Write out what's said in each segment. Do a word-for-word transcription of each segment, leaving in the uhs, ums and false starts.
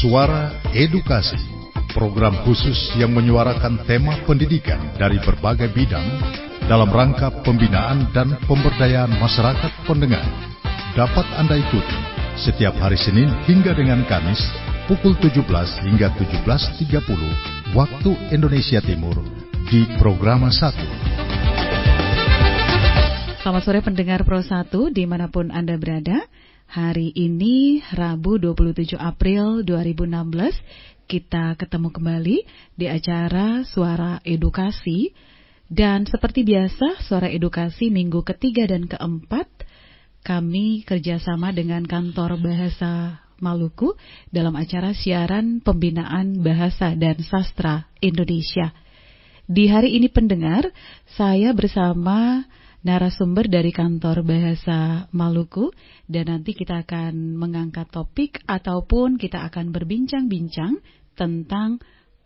Suara Edukasi, program khusus yang menyuarakan tema pendidikan dari berbagai bidang dalam rangka pembinaan dan pemberdayaan masyarakat pendengar. Dapat Anda ikuti setiap hari Senin hingga dengan Kamis pukul tujuh belas hingga tujuh belas tiga puluh waktu Indonesia Timur di Programa satu. Selamat sore pendengar Pro satu dimanapun Anda berada. Hari ini Rabu dua puluh tujuh April dua ribu enam belas kita ketemu kembali di acara Suara Edukasi. Dan seperti biasa Suara Edukasi minggu ketiga dan keempat kami kerjasama dengan Kantor Bahasa Maluku dalam acara siaran Pembinaan Bahasa dan Sastra Indonesia. Di hari ini pendengar saya bersama narasumber dari Kantor Bahasa Maluku dan nanti kita akan mengangkat topik ataupun kita akan berbincang-bincang tentang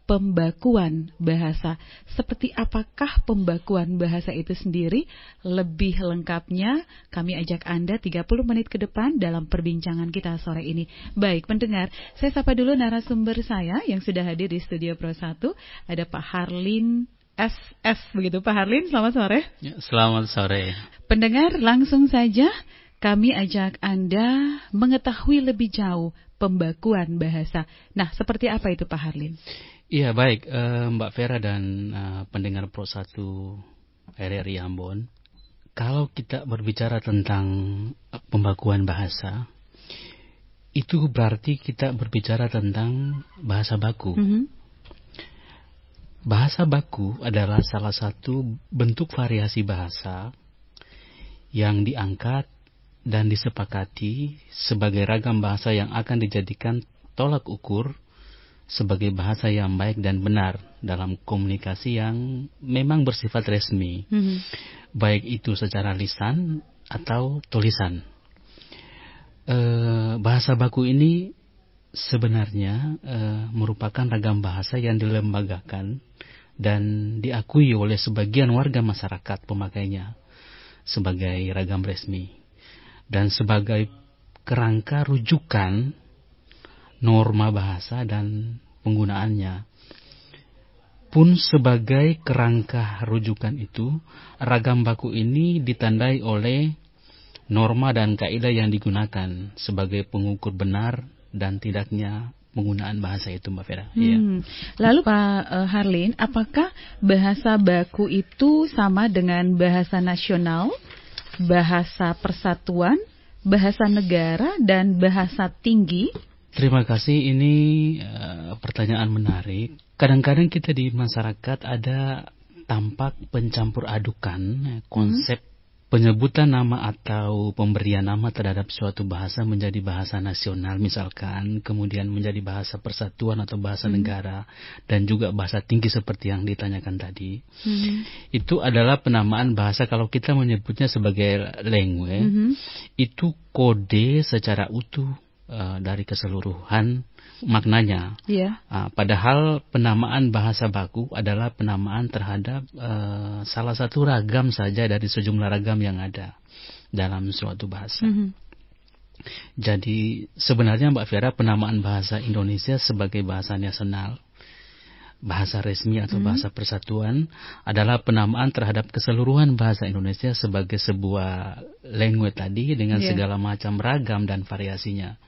pembakuan bahasa. Seperti apakah pembakuan bahasa itu sendiri? Lebih lengkapnya kami ajak Anda tiga puluh menit ke depan dalam perbincangan kita sore ini. Baik pendengar, saya sapa dulu narasumber saya yang sudah hadir di Studio Pro satu. Ada Pak Harlin S S begitu. Pak Harlin, selamat sore. Selamat sore. Pendengar, langsung saja kami ajak Anda mengetahui lebih jauh pembakuan bahasa. Nah, seperti apa itu Pak Harlin? Iya, baik Mbak Vera dan pendengar Pro satu R R I Ambon. Kalau kita berbicara tentang pembakuan bahasa, itu berarti kita berbicara tentang bahasa baku. Mm-hmm. Bahasa baku adalah salah satu bentuk variasi bahasa yang diangkat dan disepakati sebagai ragam bahasa yang akan dijadikan tolak ukur sebagai bahasa yang baik dan benar dalam komunikasi yang memang bersifat resmi, mm-hmm. baik itu secara lisan atau tulisan. E, bahasa baku ini sebenarnya e, merupakan ragam bahasa yang dilembagakan dan diakui oleh sebagian warga masyarakat pemakainya sebagai ragam resmi dan sebagai kerangka rujukan norma bahasa dan penggunaannya. Pun sebagai kerangka rujukan itu, ragam baku ini ditandai oleh norma dan kaidah yang digunakan sebagai pengukur benar dan tidaknya penggunaan bahasa itu, Mbak Vera. Hmm. Ya. Lalu Pak Harlin, apakah bahasa baku itu sama dengan bahasa nasional, bahasa persatuan, bahasa negara, dan bahasa tinggi? Terima kasih, ini uh, pertanyaan menarik. Kadang-kadang kita di masyarakat ada tampak pencampur adukan konsep hmm. penyebutan nama atau pemberian nama terhadap suatu bahasa menjadi bahasa nasional misalkan, kemudian menjadi bahasa persatuan atau bahasa hmm. negara, dan juga bahasa tinggi seperti yang ditanyakan tadi. Hmm. Itu adalah penamaan bahasa kalau kita menyebutnya sebagai language, hmm. itu kode secara utuh uh, dari keseluruhan maknanya. Yeah. Uh, padahal penamaan bahasa baku adalah penamaan terhadap uh, salah satu ragam saja dari sejumlah ragam yang ada dalam suatu bahasa. Mm-hmm. Jadi sebenarnya Mbak Vera, penamaan bahasa Indonesia sebagai bahasa nasional, bahasa resmi atau mm-hmm. bahasa persatuan adalah penamaan terhadap keseluruhan bahasa Indonesia sebagai sebuah language tadi dengan yeah. segala macam ragam dan variasinya.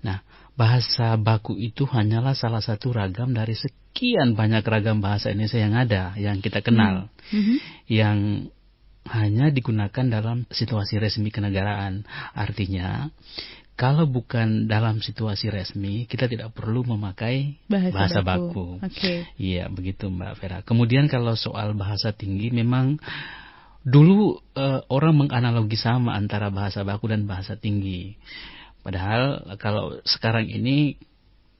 Nah, bahasa baku itu hanyalah salah satu ragam dari sekian banyak ragam bahasa Indonesia yang ada, yang kita kenal, mm-hmm. yang hanya digunakan dalam situasi resmi kenegaraan. Artinya, kalau bukan dalam situasi resmi, kita tidak perlu memakai bahasa, bahasa baku. Iya, okay. Begitu Mbak Vera. Kemudian kalau soal bahasa tinggi, memang dulu eh, orang menganalogi sama antara bahasa baku dan bahasa tinggi. Padahal kalau sekarang ini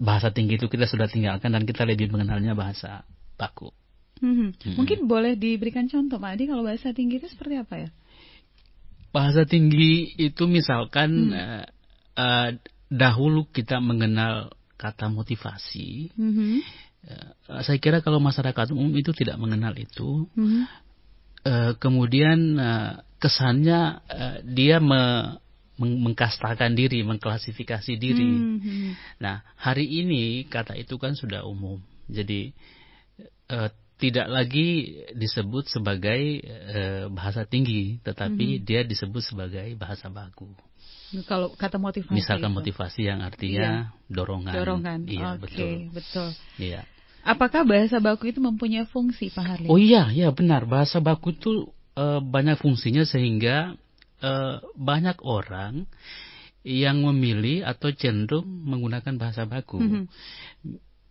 bahasa tinggi itu kita sudah tinggalkan dan kita lebih mengenalnya bahasa baku. Hmm. Hmm. Mungkin boleh diberikan contoh Pak Adi, kalau bahasa tinggi itu seperti apa ya? Bahasa tinggi itu misalkan hmm. uh, uh, dahulu kita mengenal kata motivasi. Hmm. Uh, saya kira kalau masyarakat umum itu tidak mengenal itu. Hmm. Uh, kemudian uh, kesannya uh, dia me mengkastakan diri, mengklasifikasi diri. Mm-hmm. Nah, hari ini kata itu kan sudah umum. Jadi eh, tidak lagi disebut sebagai eh, bahasa tinggi, tetapi mm-hmm. dia disebut sebagai bahasa baku. Kalau kata motivasi, misalkan itu. Motivasi yang artinya iya. dorongan. Dorongan. Iya, okay, betul. betul. Iya. Apakah bahasa baku itu mempunyai fungsi, Pak Harlin? Oh iya, ya benar. Bahasa baku itu e, banyak fungsinya sehingga e, banyak orang yang memilih atau cenderung menggunakan bahasa baku. Mm-hmm.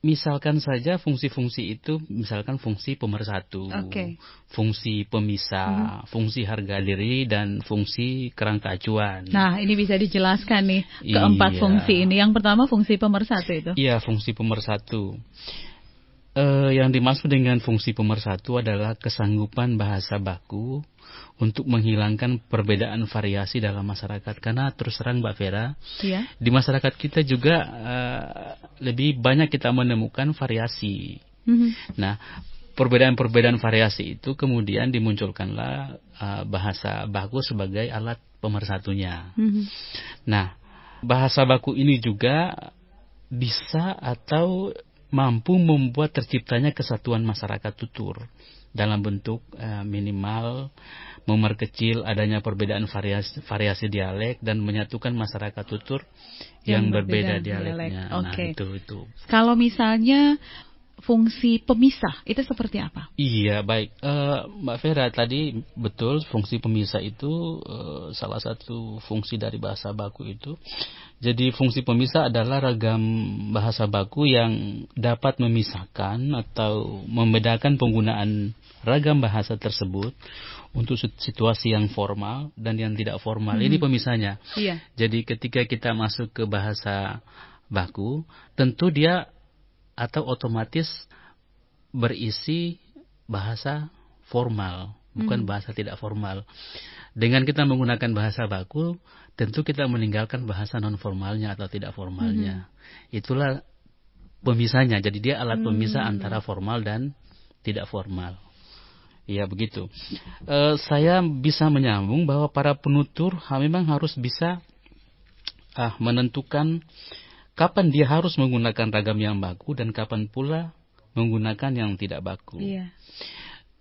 Misalkan saja fungsi-fungsi itu, misalkan fungsi pemersatu, okay. fungsi pemisah, mm-hmm. fungsi harga diri, dan fungsi kerangka acuan. Nah, ini bisa dijelaskan nih keempat iya. fungsi ini. Yang pertama fungsi pemersatu itu. Iya, fungsi pemersatu. Uh, yang dimaksud dengan fungsi pemersatu adalah kesanggupan bahasa baku untuk menghilangkan perbedaan variasi dalam masyarakat. Karena terus terang Mbak Vera, iya. di masyarakat kita juga uh, lebih banyak kita menemukan variasi. Mm-hmm. Nah, perbedaan-perbedaan variasi itu kemudian dimunculkanlah uh, bahasa baku sebagai alat pemersatunya. Mm-hmm. Nah, bahasa baku ini juga bisa atau mampu membuat terciptanya kesatuan masyarakat tutur dalam bentuk eh, minimal memerkecil adanya perbedaan variasi, variasi dialek dan menyatukan masyarakat tutur yang, yang berbeda, berbeda dialeknya. Dialek. Nah, okay. itu, itu. Kalau misalnya fungsi pemisah itu seperti apa? Iya, baik. Uh, Mbak Vera, tadi betul fungsi pemisah itu uh, salah satu fungsi dari bahasa baku itu. Jadi fungsi pemisah adalah ragam bahasa baku yang dapat memisahkan atau membedakan penggunaan ragam bahasa tersebut untuk situasi yang formal dan yang tidak formal. Hmm. Ini pemisahnya. Iya. Jadi ketika kita masuk ke bahasa baku, tentu dia atau otomatis berisi bahasa formal, bukan hmm. bahasa tidak formal. Dengan kita menggunakan bahasa baku, tentu kita meninggalkan bahasa non formalnya atau tidak formalnya. Hmm. Itulah pemisahnya. Jadi dia alat pemisah hmm. antara formal dan tidak formal. Iya begitu. E, saya bisa menyambung bahwa para penutur memang harus bisa ah, menentukan kapan dia harus menggunakan ragam yang baku dan kapan pula menggunakan yang tidak baku. Iya.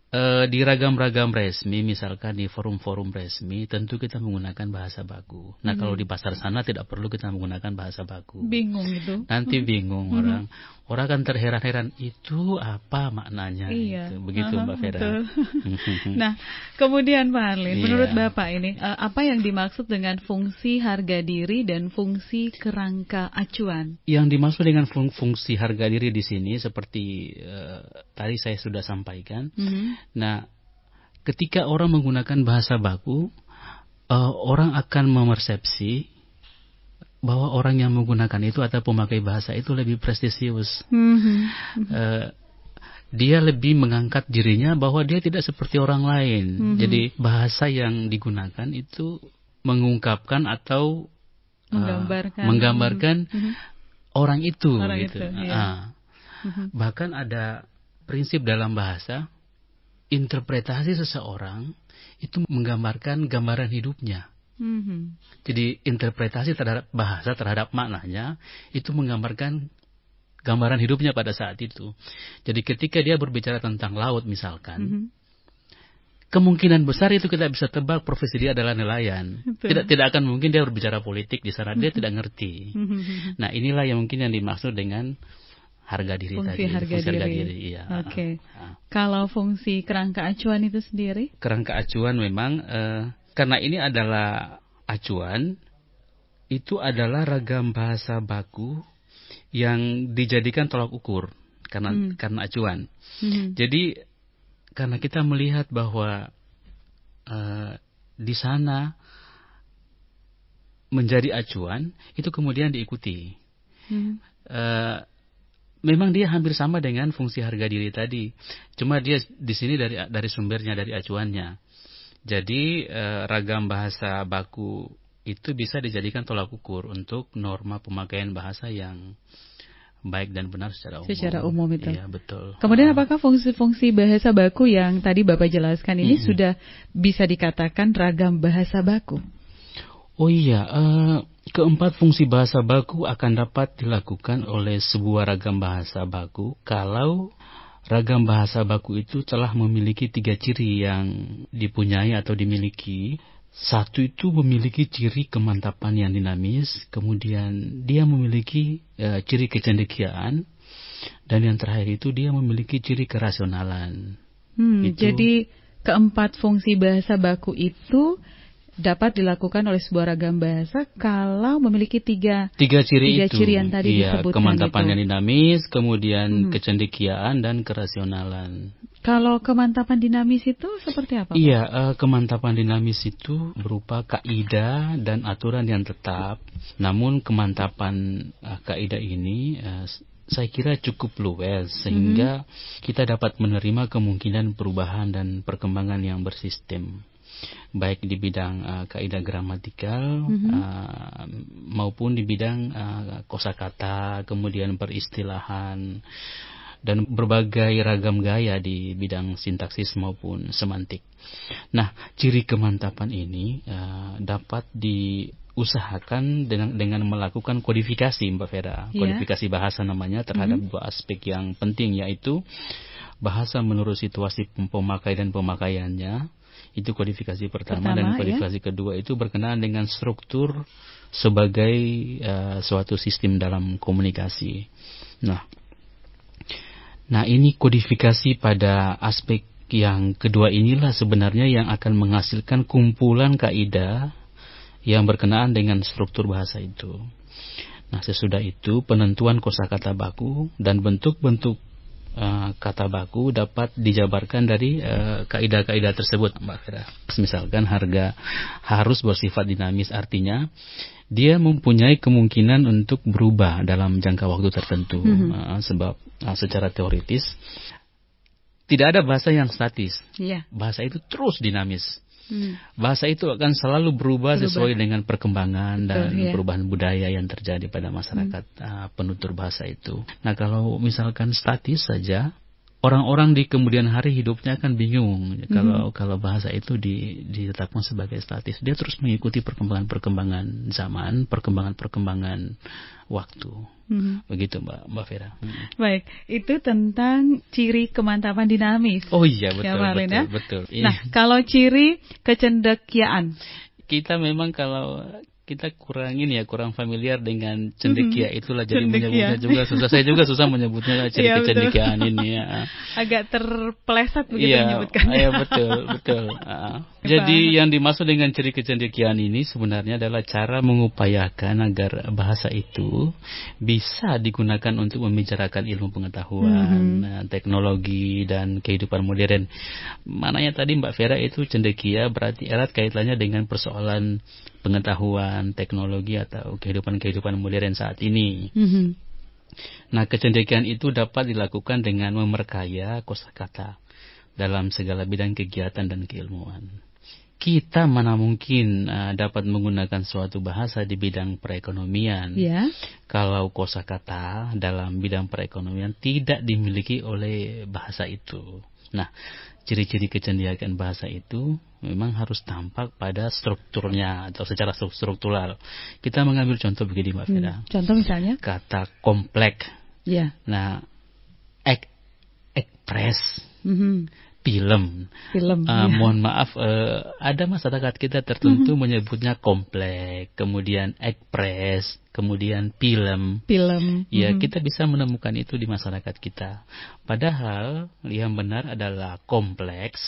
E, di ragam-ragam resmi, misalkan di forum-forum resmi, tentu kita menggunakan bahasa baku. Nah, mm-hmm. kalau di pasar sana tidak perlu kita menggunakan bahasa baku. Bingung itu. Nanti bingung mm-hmm. orang. Orang kan terheran-heran, itu apa maknanya? Iya. Gitu. Begitu, Mbak Vera. Nah, kemudian Pak Harlin, iya. menurut Bapak ini, apa yang dimaksud dengan fungsi harga diri dan fungsi kerangka acuan? Yang dimaksud dengan fung- fungsi harga diri di sini, seperti eh, tadi saya sudah sampaikan, mm-hmm. nah, ketika orang menggunakan bahasa baku, uh, orang akan memersepsi bahwa orang yang menggunakan itu atau pemakai bahasa itu lebih prestisius. Mm-hmm. Uh, dia lebih mengangkat dirinya bahwa dia tidak seperti orang lain. Mm-hmm. Jadi bahasa yang digunakan itu mengungkapkan atau uh, menggambarkan, menggambarkan mm-hmm. orang itu. Orang gitu. itu iya. uh, mm-hmm. Bahkan ada prinsip dalam bahasa, interpretasi seseorang itu menggambarkan gambaran hidupnya. Mm-hmm. Jadi interpretasi terhadap bahasa terhadap maknanya itu menggambarkan gambaran hidupnya pada saat itu. Jadi ketika dia berbicara tentang laut misalkan, mm-hmm. kemungkinan besar itu kita bisa tebak profesi dia adalah nelayan. Betul. Tidak tidak akan mungkin dia berbicara politik di sana, mm-hmm. dia tidak ngerti. Mm-hmm. Nah inilah yang mungkin yang dimaksud dengan harga diri fungsi tadi. Harga fungsi harga diri. diri ya. Oke. Okay. Nah. Kalau fungsi kerangka acuan itu sendiri? Kerangka acuan memang eh, karena ini adalah acuan, itu adalah ragam bahasa baku yang dijadikan tolak ukur karena hmm. karena acuan. Hmm. Jadi karena kita melihat bahwa eh, di sana menjadi acuan itu kemudian diikuti. Hmm. Eh, Memang dia hampir sama dengan fungsi harga diri tadi, cuma dia di sini dari dari sumbernya dari acuannya. Jadi eh, ragam bahasa baku itu bisa dijadikan tolak ukur untuk norma pemakaian bahasa yang baik dan benar secara umum. Secara umum itu. Iya betul. Kemudian apakah fungsi-fungsi bahasa baku yang tadi Bapak jelaskan ini mm-hmm. sudah bisa dikatakan ragam bahasa baku? Oh iya, uh, keempat fungsi bahasa baku akan dapat dilakukan oleh sebuah ragam bahasa baku kalau ragam bahasa baku itu telah memiliki tiga ciri yang dipunyai atau dimiliki. Satu itu memiliki ciri kemantapan yang dinamis, kemudian dia memiliki e, ciri kecendekiaan, dan yang terakhir itu dia memiliki ciri kerasionalan. Hmm, itu, jadi keempat fungsi bahasa baku itu dapat dilakukan oleh sebuah ragam bahasa kalau memiliki tiga, tiga ciri tiga itu. Ciri yang tadi iya, disebutkan kemantapan itu. Yang dinamis, kemudian hmm. kecendekiaan dan kerasionalan. Kalau kemantapan dinamis itu seperti apa? Iya, uh, kemantapan dinamis itu berupa kaidah dan aturan yang tetap. Namun kemantapan uh, kaidah ini uh, saya kira cukup luas sehingga hmm. kita dapat menerima kemungkinan perubahan dan perkembangan yang bersistem, baik di bidang uh, kaidah gramatikal mm-hmm. uh, maupun di bidang uh, kosakata, kemudian peristilahan dan berbagai ragam gaya di bidang sintaksis maupun semantik. Nah, ciri kemantapan ini uh, dapat diusahakan dengan dengan melakukan kodifikasi, Mbak Vera. Yeah. Kodifikasi bahasa namanya terhadap mm-hmm. dua aspek yang penting, yaitu bahasa menurut situasi pemakai dan pemakaiannya. Itu kodifikasi pertama, pertama dan kodifikasi ya? kedua itu berkenaan dengan struktur sebagai uh, suatu sistem dalam komunikasi. Nah, nah ini kodifikasi pada aspek yang kedua inilah sebenarnya yang akan menghasilkan kumpulan kaidah yang berkenaan dengan struktur bahasa itu. Nah, sesudah itu penentuan kosakata baku dan bentuk-bentuk kata baku dapat dijabarkan dari uh, kaidah-kaidah tersebut, Mbak Vera. Misalkan harga harus bersifat dinamis, artinya dia mempunyai kemungkinan untuk berubah dalam jangka waktu tertentu. Mm-hmm. uh, sebab uh, secara teoritis tidak ada bahasa yang statis. Yeah. Bahasa itu terus dinamis. Hmm. Bahasa itu akan selalu berubah, berubah sesuai dengan perkembangan. Betul, dan ya. perubahan budaya yang terjadi pada masyarakat hmm. penutur bahasa itu. Nah, kalau misalkan statis saja, orang-orang di kemudian hari hidupnya akan bingung hmm. kalau kalau bahasa itu di, ditetapkan sebagai statis. Dia terus mengikuti perkembangan-perkembangan zaman, perkembangan-perkembangan waktu. Hmm. Begitu Mbak Mbak Vera. Hmm. Baik, itu tentang ciri kemantapan dinamis. Oh iya, betul ya, betul, ya? betul. Nah, kalau ciri kecendekiaan. Kita memang kalau kita kurangin ya, kurang familiar dengan cendekia hmm. itulah, jadi menyebutnya juga susah. Saya juga susah menyebutnya ciri ya, kecendekiaan ini ya. Agak terpeleset begitu ya, menyebutkannya. Iya, betul, betul. Uh. Jadi yang dimaksud dengan ciri kecendekiaan ini sebenarnya adalah cara mengupayakan agar bahasa itu bisa digunakan untuk membicarakan ilmu pengetahuan, mm-hmm. teknologi, dan kehidupan modern. Mananya tadi Mbak Vera itu cendekia berarti erat kaitannya dengan persoalan pengetahuan, teknologi, atau kehidupan-kehidupan modern saat ini. Mm-hmm. Nah, kecendekiaan itu dapat dilakukan dengan memperkaya kosakata dalam segala bidang kegiatan dan keilmuan. Kita mana mungkin uh, dapat menggunakan suatu bahasa di bidang perekonomian yeah. kalau kosakata dalam bidang perekonomian tidak dimiliki oleh bahasa itu. Nah, ciri-ciri kecendekiaan bahasa itu memang harus tampak pada strukturnya atau secara struktural. Kita mengambil contoh begini, Mbak Vera. Hmm, contoh misalnya? Kata kompleks. Yeah. Nah, ek, ekpres. Mm-hmm. Film, film uh, ya. Mohon maaf, uh, ada masyarakat kita tertentu mm-hmm. menyebutnya kompleks, kemudian ekpres, kemudian film. Film. Ya, mm-hmm. kita bisa menemukan itu di masyarakat kita. Padahal yang benar adalah kompleks,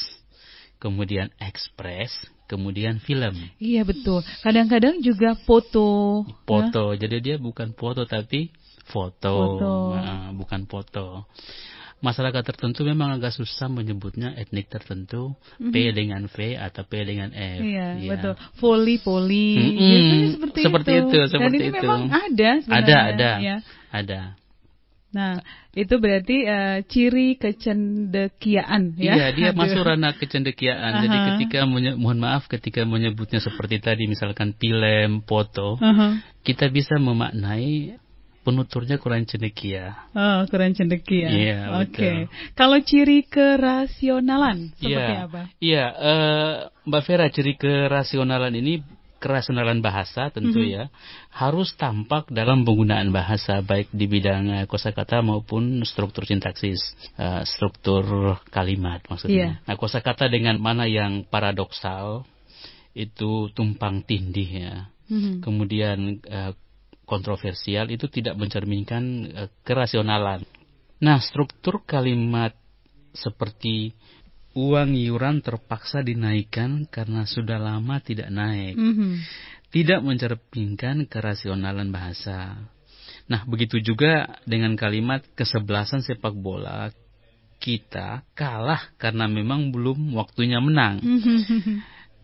kemudian ekspres, kemudian film. Iya, betul. Kadang-kadang juga foto. Foto. Ya? Jadi dia bukan foto tapi foto, foto. Nah, bukan foto. Masyarakat tertentu memang agak susah menyebutnya etnik tertentu, mm-hmm. P dengan V atau P dengan F. Iya, ya. Betul. Poli-poli. Mm-hmm. Seperti, seperti itu. itu seperti Dan ini itu. memang ada sebenarnya. Ada, ada. Ya. Ada. Nah, itu berarti uh, ciri kecendekiaan ya. Iya, dia Aduh. masuk ranah kecendekiaan. Uh-huh. Jadi ketika menye- mohon maaf ketika menyebutnya seperti tadi misalkan film, foto, uh-huh. kita bisa memaknai penuturnya kurang cendekia. Oh, kurang cendekia. Iya, oke. Okay. Kalau ciri kerasionalan seperti ya, apa? Iya, uh, Mbak Vera, ciri kerasionalan ini kerasionalan bahasa tentu mm-hmm. ya harus tampak dalam penggunaan bahasa baik di bidang kosakata maupun struktur sintaksis, uh, struktur kalimat maksudnya. Yeah. Nah, kosakata dengan mana yang paradoksal itu tumpang tindih ya. Mm-hmm. Kemudian uh, kontroversial itu tidak mencerminkan uh, kerasionalan. Nah, struktur kalimat seperti uang iuran terpaksa dinaikkan karena sudah lama tidak naik. Mm-hmm. Tidak mencerminkan kerasionalan bahasa. Nah, begitu juga dengan kalimat kesebelasan sepak bola kita kalah karena memang belum waktunya menang. Mm-hmm.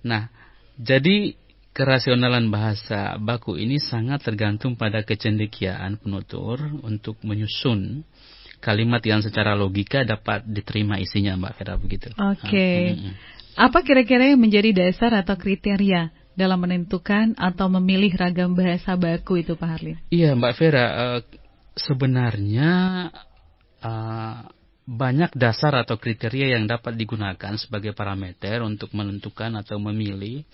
Nah, jadi kerasionalan bahasa baku ini sangat tergantung pada kecendekiaan penutur untuk menyusun kalimat yang secara logika dapat diterima isinya, Mbak Vera, begitu. Oke. Okay. Hmm. Apa kira-kira yang menjadi dasar atau kriteria dalam menentukan atau memilih ragam bahasa baku itu, Pak Harlin? Iya, Mbak Vera. Sebenarnya banyak dasar atau kriteria yang dapat digunakan sebagai parameter untuk menentukan atau memilih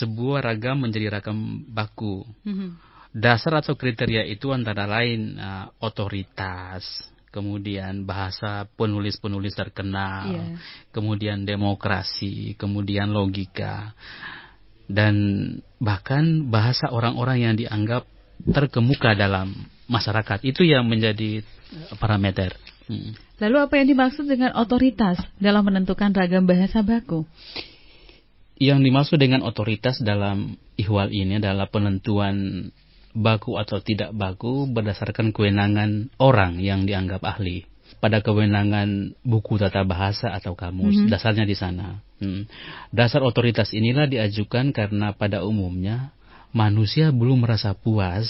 sebuah ragam menjadi ragam baku. Hmm. Dasar atau kriteria itu antara lain uh, otoritas, kemudian bahasa penulis-penulis terkenal, yeah. kemudian demokrasi, kemudian logika, dan bahkan bahasa orang-orang yang dianggap terkemuka dalam masyarakat. Itu yang menjadi parameter. Hmm. Lalu apa yang dimaksud dengan otoritas dalam menentukan ragam bahasa baku? Yang dimaksud dengan otoritas dalam ihwal ini adalah penentuan baku atau tidak baku berdasarkan kewenangan orang yang dianggap ahli pada kewenangan buku tata bahasa atau kamus. Mm-hmm. Dasarnya di sana. Hmm. Dasar otoritas inilah diajukan karena pada umumnya manusia belum merasa puas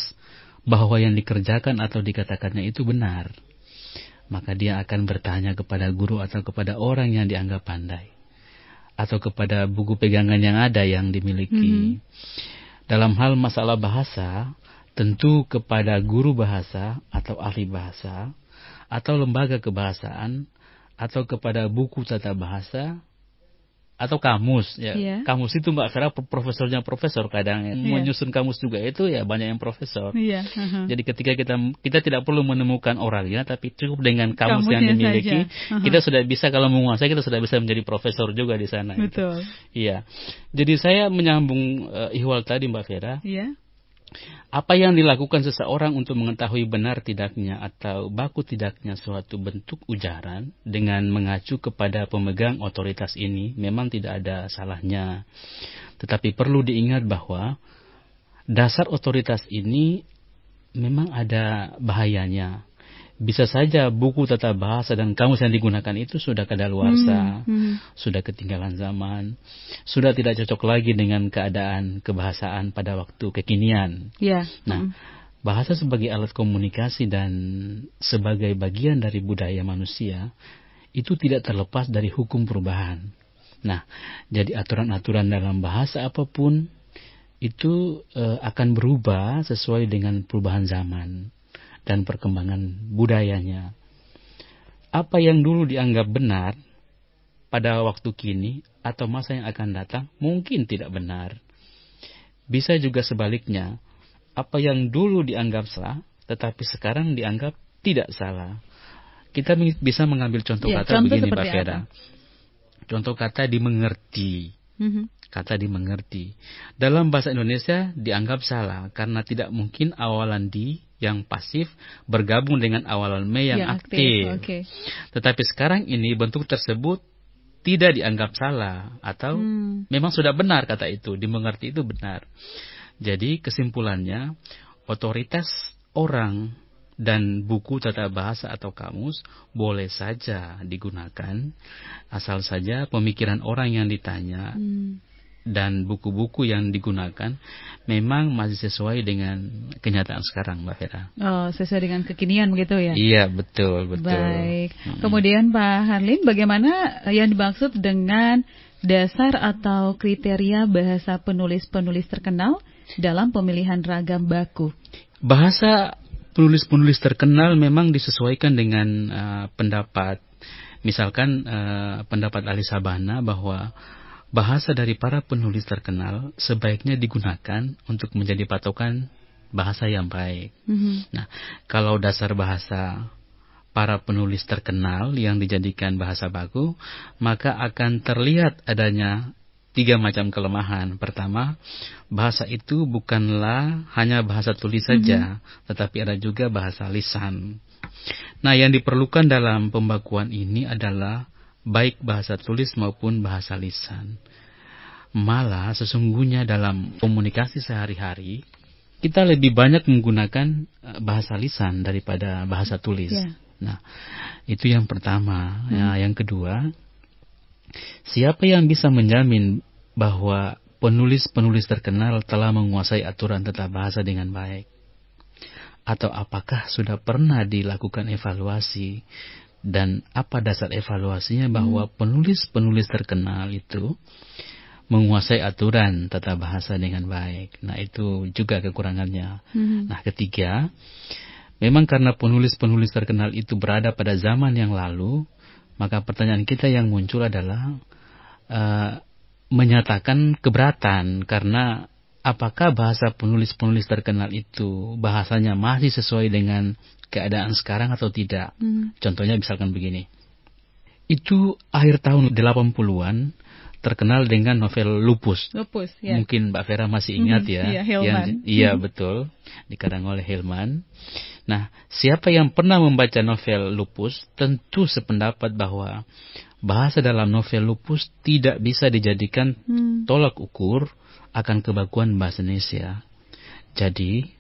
bahwa yang dikerjakan atau dikatakannya itu benar. Maka dia akan bertanya kepada guru atau kepada orang yang dianggap pandai atau kepada buku pegangan yang ada yang dimiliki. Mm-hmm. Dalam hal masalah bahasa, tentu kepada guru bahasa atau ahli bahasa, atau lembaga kebahasaan, atau kepada buku tata bahasa, atau kamus. Ya. Yeah. Kamus itu Mbak Vera profesornya profesor kadang yeah. menyusun kamus juga itu ya banyak yang profesor. Yeah. Uh-huh. Jadi ketika kita kita tidak perlu menemukan orangnya, tapi cukup dengan kamus Kamusnya yang dimiliki, uh-huh. kita sudah bisa kalau menguasai kita sudah bisa menjadi profesor juga di sana. Betul. Iya. Jadi saya menyambung uh, ihwal tadi Mbak Vera. Yeah. Apa yang dilakukan seseorang untuk mengetahui benar tidaknya atau baku tidaknya suatu bentuk ujaran dengan mengacu kepada pemegang otoritas ini memang tidak ada salahnya. Tetapi perlu diingat bahwa dasar otoritas ini memang ada bahayanya. Bisa saja buku tata bahasa dan kamus yang digunakan itu sudah kadaluarsa, hmm, hmm. sudah ketinggalan zaman, sudah tidak cocok lagi dengan keadaan kebahasaan pada waktu kekinian. Yeah. Nah, hmm. bahasa sebagai alat komunikasi dan sebagai bagian dari budaya manusia itu tidak terlepas dari hukum perubahan. Nah, jadi aturan-aturan dalam bahasa apapun itu eh, akan berubah sesuai dengan perubahan zaman dan perkembangan budayanya. Apa yang dulu dianggap benar pada waktu kini atau masa yang akan datang mungkin tidak benar. Bisa juga sebaliknya, apa yang dulu dianggap salah tetapi sekarang dianggap tidak salah. Kita bisa mengambil contoh ya, kata contoh begini Mbak Vera. Contoh kata dimengerti. Mm-hmm. Kata dimengerti dalam bahasa Indonesia dianggap salah karena tidak mungkin awalan di yang pasif bergabung dengan awalan me yang ya, aktif, aktif. Okay. Tetapi sekarang ini bentuk tersebut tidak dianggap salah atau hmm. memang sudah benar kata itu, dimengerti itu benar. Jadi kesimpulannya otoritas orang dan buku tata bahasa atau kamus boleh saja digunakan asal saja pemikiran orang yang ditanya hmm. dan buku-buku yang digunakan memang masih sesuai dengan kenyataan sekarang, Mbak Vera. Oh, sesuai dengan kekinian begitu ya? Iya, betul, betul. Baik. Hmm. Kemudian Pak Harlin, bagaimana yang dimaksud dengan dasar atau kriteria bahasa penulis-penulis terkenal dalam pemilihan ragam baku? Bahasa penulis-penulis terkenal memang disesuaikan dengan uh, pendapat, misalkan uh, pendapat Alisabana bahwa bahasa dari para penulis terkenal sebaiknya digunakan untuk menjadi patokan bahasa yang baik. Mm-hmm. Nah, kalau dasar bahasa para penulis terkenal yang dijadikan bahasa baku, maka akan terlihat adanya tiga macam kelemahan. Pertama, bahasa itu bukanlah hanya bahasa tulis saja, mm-hmm. tetapi ada juga bahasa lisan. Nah, yang diperlukan dalam pembakuan ini adalah baik bahasa tulis maupun bahasa lisan. Malah sesungguhnya dalam komunikasi sehari-hari, kita lebih banyak menggunakan bahasa lisan daripada bahasa tulis. Yeah. Nah, itu yang pertama. Hmm. Nah, yang kedua, siapa yang bisa menjamin bahwa penulis-penulis terkenal telah menguasai aturan tata bahasa dengan baik? Atau apakah sudah pernah dilakukan evaluasi? Dan apa dasar evaluasinya bahwa hmm. penulis-penulis terkenal itu menguasai aturan tata bahasa dengan baik? Nah, itu juga kekurangannya. Hmm. Nah, ketiga, memang karena penulis-penulis terkenal itu berada pada zaman yang lalu, maka pertanyaan kita yang muncul adalah uh, menyatakan keberatan karena apakah bahasa penulis-penulis terkenal itu bahasanya masih sesuai dengan keadaan sekarang atau tidak. Hmm. Contohnya misalkan begini. Itu akhir tahun delapan puluhan terkenal dengan novel Lupus. Lupus, ya. Mungkin Mbak Vera masih ingat hmm, ya. Iya, Hillman. Yang, iya hmm. betul, dikarang oleh Hillman. Nah, siapa yang pernah membaca novel Lupus tentu sependapat bahwa bahasa dalam novel Lupus tidak bisa dijadikan hmm. tolak ukur akan kebakuan bahasa Indonesia. Jadi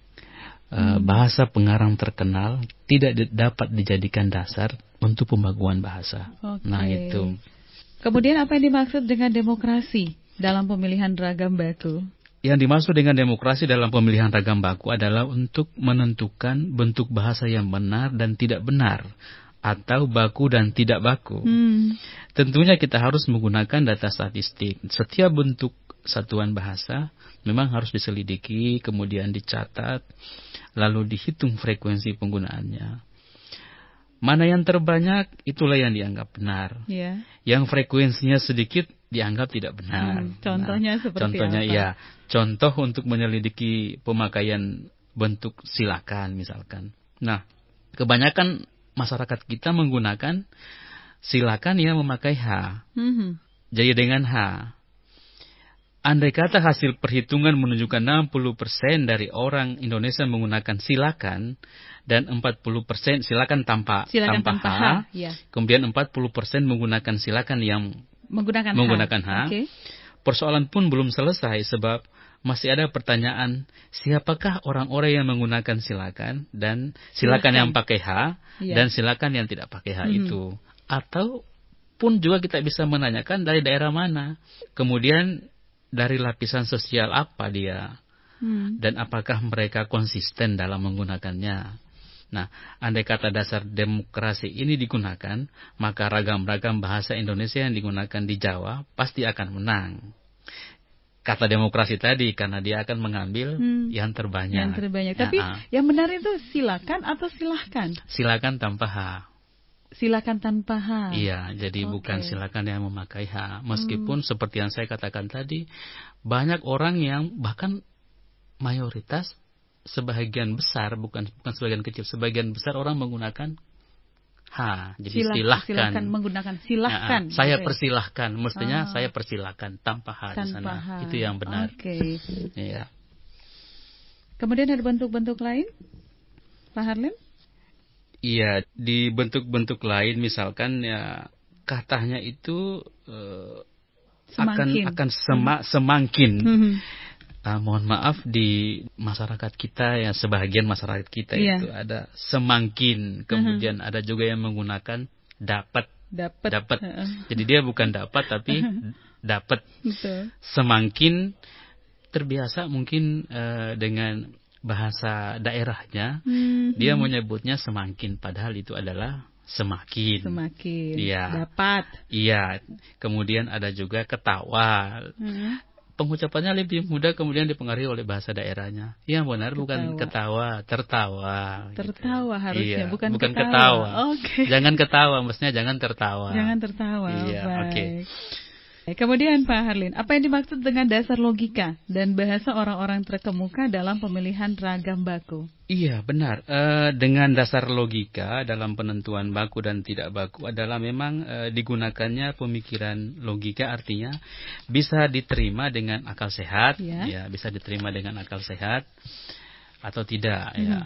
hmm. bahasa pengarang terkenal tidak dapat dijadikan dasar untuk pembaguan bahasa. Okay. Nah, itu. Kemudian apa yang dimaksud dengan demokrasi dalam pemilihan ragam baku? Yang dimaksud dengan demokrasi dalam pemilihan ragam baku adalah untuk menentukan bentuk bahasa yang benar dan tidak benar, atau baku dan tidak baku. Hmm. Tentunya kita harus menggunakan data statistik. Setiap bentuk satuan bahasa memang harus diselidiki, kemudian dicatat, lalu dihitung frekuensi penggunaannya. Mana yang terbanyak, itulah yang dianggap benar. Yeah. Yang frekuensinya sedikit, dianggap tidak benar. Hmm, contohnya nah, seperti contohnya, apa? Ya, contoh untuk menyelidiki pemakaian bentuk silakan misalkan. Nah, kebanyakan masyarakat kita menggunakan silakan yang memakai H. Hmm. Jadi dengan H. Andai kata hasil perhitungan menunjukkan enam puluh persen dari orang Indonesia menggunakan silakan dan empat puluh persen silakan tanpa silakan tanpa, tanpa H, H ya. Kemudian empat puluh persen menggunakan silakan yang menggunakan, menggunakan H. H. Okay. Persoalan pun belum selesai sebab masih ada pertanyaan, siapakah orang-orang yang menggunakan silakan dan silakan, silakan. yang pakai H ya. Dan silakan yang tidak pakai H hmm. itu. Atau pun juga kita bisa menanyakan dari daerah mana. Kemudian dari lapisan sosial apa dia, hmm. dan apakah mereka konsisten dalam menggunakannya. Nah, andai kata dasar demokrasi ini digunakan, maka ragam-ragam bahasa Indonesia yang digunakan di Jawa pasti akan menang. Kata demokrasi tadi, karena dia akan mengambil hmm. yang terbanyak. Yang terbanyak, ya, tapi ah. yang benar itu silakan atau silahkan? Silakan tanpa H. Silakan tanpa H. Iya, jadi okay. bukan silakan yang memakai H. Meskipun hmm. seperti yang saya katakan tadi, banyak orang yang bahkan mayoritas sebagian besar, bukan bukan sebagian kecil, sebagian besar orang menggunakan H. Jadi Sila, silahkan. Silahkan menggunakan silahkan. Nah, saya okay. persilahkan, mestinya ah. saya persilahkan tanpa H tanpa di sana. H. Itu yang benar. Oke. Okay. Iya. Kemudian ada bentuk-bentuk lain, Pak Harlin? Iya, di bentuk-bentuk lain misalkan ya katanya itu uh, akan akan sema, hmm. semangkin. Hmm. Uh, mohon maaf di masyarakat kita ya sebagian masyarakat kita yeah. itu ada semangkin, kemudian uh-huh. ada juga yang menggunakan dapat. Dapat. Dapat. Uh-huh. Jadi dia bukan dapat tapi uh-huh. dapat. Betul. Semangkin terbiasa mungkin uh, dengan bahasa daerahnya, hmm. dia menyebutnya semangkin, padahal itu adalah semakin. Semakin. Iya. Dapat. Iya. Kemudian ada juga ketawa. Hmm. Pengucapannya lebih mudah, kemudian dipengaruhi oleh bahasa daerahnya. Yang benar ketawa. bukan ketawa, tertawa. Tertawa gitu. Harusnya, iya. bukan, bukan ketawa. ketawa. Okay. Jangan ketawa, maksudnya jangan tertawa. Jangan tertawa. Iya. Oke. Okay. Kemudian Pak Harlin, apa yang dimaksud dengan dasar logika dan bahasa orang-orang terkemuka dalam pemilihan ragam baku? Iya, benar. E, dengan dasar logika dalam penentuan baku dan tidak baku adalah memang e, digunakannya pemikiran logika, artinya bisa diterima dengan akal sehat, ya, ya bisa diterima dengan akal sehat atau tidak. Hmm. Ya.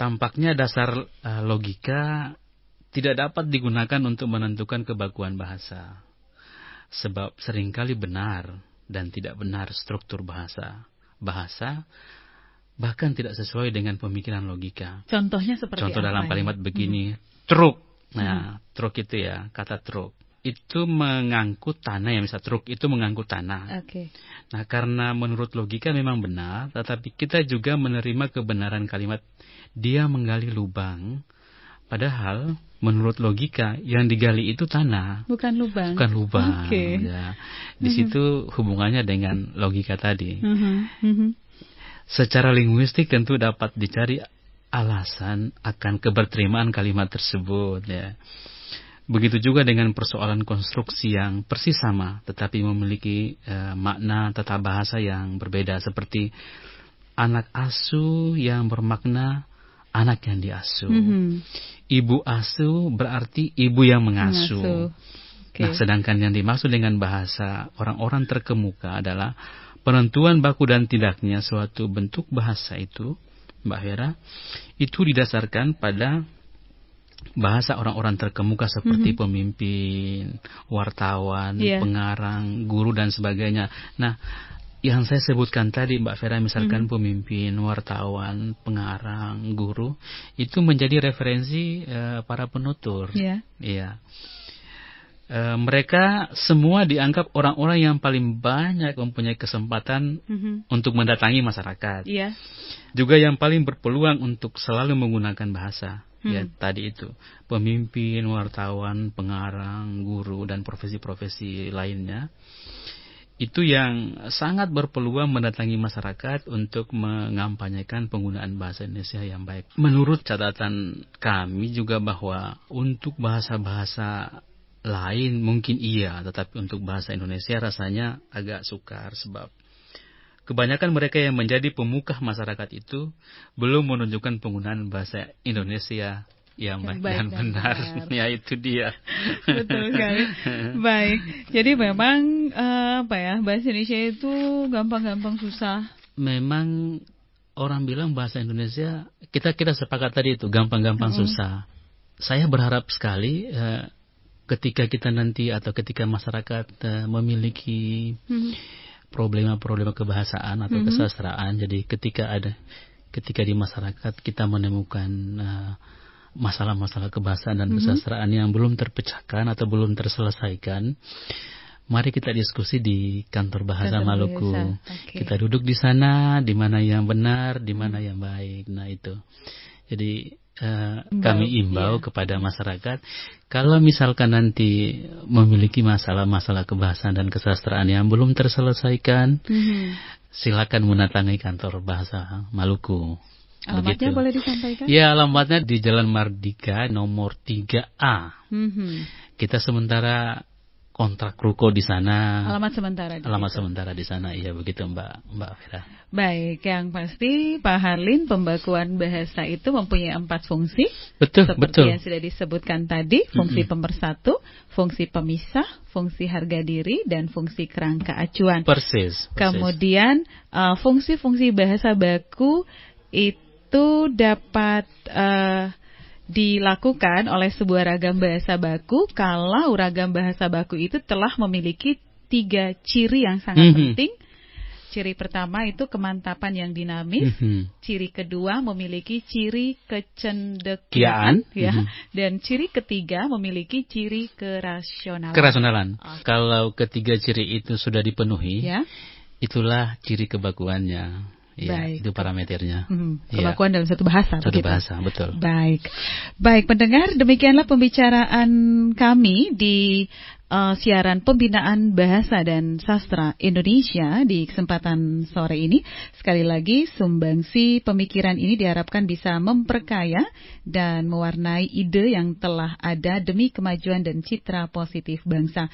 Tampaknya dasar e, logika tidak dapat digunakan untuk menentukan kebakuan bahasa. Sebab seringkali benar dan tidak benar struktur bahasa. Bahasa bahkan tidak sesuai dengan pemikiran logika. Contohnya seperti Contoh apa dalam ya? kalimat begini, hmm. truk. Nah, hmm. truk itu ya, kata truk. Itu mengangkut tanah ya, misalnya truk itu mengangkut tanah. Okay. Nah, karena menurut logika memang benar, tetapi kita juga menerima kebenaran kalimat dia menggali lubang. Padahal menurut logika yang digali itu tanah, bukan lubang. Bukan lubang. Okay. Ya. Di mm-hmm. situ hubungannya dengan logika tadi. Mm-hmm. Mm-hmm. Secara linguistik tentu dapat dicari alasan akan keberterimaan kalimat tersebut. Ya. Begitu juga dengan persoalan konstruksi yang persis sama, tetapi memiliki eh, makna tata bahasa yang berbeda, seperti anak asuh yang bermakna anak yang diasuh. Mm-hmm. Ibu asuh berarti ibu yang mengasuh. Okay. Nah, sedangkan yang dimaksud dengan bahasa orang-orang terkemuka adalah penentuan baku dan tidaknya suatu bentuk bahasa itu, Mbak Vera, itu didasarkan pada bahasa orang-orang terkemuka seperti mm-hmm. pemimpin, wartawan, yeah. pengarang, guru dan sebagainya. Nah, yang saya sebutkan tadi Mbak Vera, misalkan hmm. pemimpin, wartawan, pengarang, guru, itu menjadi referensi uh, para penutur. Iya. Yeah. Yeah. Uh, mereka semua dianggap orang-orang yang paling banyak mempunyai kesempatan mm-hmm. untuk mendatangi masyarakat. Iya. Yeah. Juga yang paling berpeluang untuk selalu menggunakan bahasa. Hmm. Ya, tadi itu pemimpin, wartawan, pengarang, guru dan profesi-profesi lainnya. Itu yang sangat berpeluang mendatangi masyarakat untuk mengampanyekan penggunaan bahasa Indonesia yang baik. Menurut catatan kami juga bahwa untuk bahasa-bahasa lain mungkin iya, tetapi untuk bahasa Indonesia rasanya agak sukar sebab kebanyakan mereka yang menjadi pemukah masyarakat itu belum menunjukkan penggunaan bahasa Indonesia yang baik dan benar. benar. Ya, itu dia. Betul sekali. Baik. Jadi memang apa ya, bahasa Indonesia itu gampang-gampang susah. Memang orang bilang bahasa Indonesia, kita kita sepakat tadi itu gampang-gampang mm-hmm. susah. Saya berharap sekali eh, ketika kita nanti atau ketika masyarakat eh, memiliki mm-hmm. problema-problema kebahasaan atau mm-hmm. kesastraan. Jadi ketika ada ketika di masyarakat kita menemukan eh, masalah-masalah kebahasaan dan kesastraan mm-hmm. yang belum terpecahkan atau belum terselesaikan, mari kita diskusi di Kantor Bahasa Kantor Maluku. Bahasa. Okay. Kita duduk di sana, di mana yang benar, di mana yang baik. Nah itu. Jadi uh, imbau, kami imbau iya. kepada masyarakat, kalau misalkan nanti memiliki masalah-masalah kebahasaan dan kesastraan yang belum terselesaikan, mm-hmm. silakan mendatangi Kantor Bahasa Maluku. Alamatnya begitu. Boleh disampaikan? Ya, alamatnya di Jalan Mardika nomor tiga A. Mm-hmm. Kita sementara kontrak ruko di sana. Alamat sementara. Di alamat itu. sementara di sana, iya begitu Mbak Mbak Vera. Baik, yang pasti Pak Harlin, pembakuan bahasa itu mempunyai empat fungsi. Betul, seperti betul. yang sudah disebutkan tadi, fungsi mm-hmm. pemersatu, fungsi pemisah, fungsi harga diri, dan fungsi kerangka acuan. Persis. persis. Kemudian uh, fungsi-fungsi bahasa baku itu dapat uh, dilakukan oleh sebuah ragam bahasa baku kalau ragam bahasa baku itu telah memiliki tiga ciri yang sangat mm-hmm. penting. Ciri pertama itu kemantapan yang dinamis, mm-hmm. ciri kedua memiliki ciri kecendekiaan, ya, mm-hmm. dan ciri ketiga memiliki ciri kerasionalan. Kerasionalan. Okay. Kalau ketiga ciri itu sudah dipenuhi, yeah. itulah ciri kebakuannya. Ya, baik. Itu parameternya. Hmm, kebakuan ya. Dalam satu bahasa. Satu begitu. bahasa, betul. Baik, baik pendengar, demikianlah pembicaraan kami di uh, siaran Pembinaan Bahasa dan Sastra Indonesia di kesempatan sore ini. Sekali lagi, sumbangsi pemikiran ini diharapkan bisa memperkaya dan mewarnai ide yang telah ada demi kemajuan dan citra positif bangsa.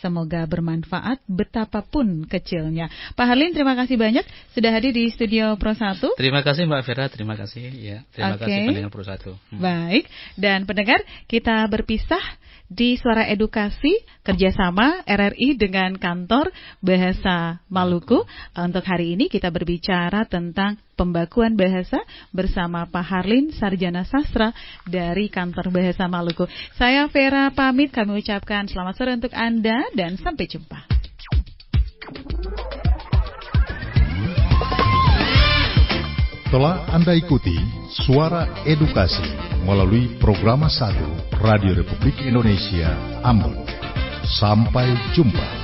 Semoga bermanfaat betapapun kecilnya. Pak Harlin, terima kasih banyak sudah hadir di Studio Pro satu. Terima kasih Mbak Vera, terima kasih ya. Terima okay. kasih pendengar Pro satu. Hmm. Baik, dan pendengar, kita berpisah di Suara Edukasi kerjasama R R I dengan Kantor Bahasa Maluku. Untuk hari ini kita berbicara tentang pembakuan bahasa bersama Pak Harlin, Sarjana Sastra dari Kantor Bahasa Maluku. Saya Vera pamit, kami ucapkan selamat sore untuk Anda dan sampai jumpa. Telah Anda ikuti Suara Edukasi melalui Programa satu Radio Republik Indonesia Ambon. Sampai jumpa.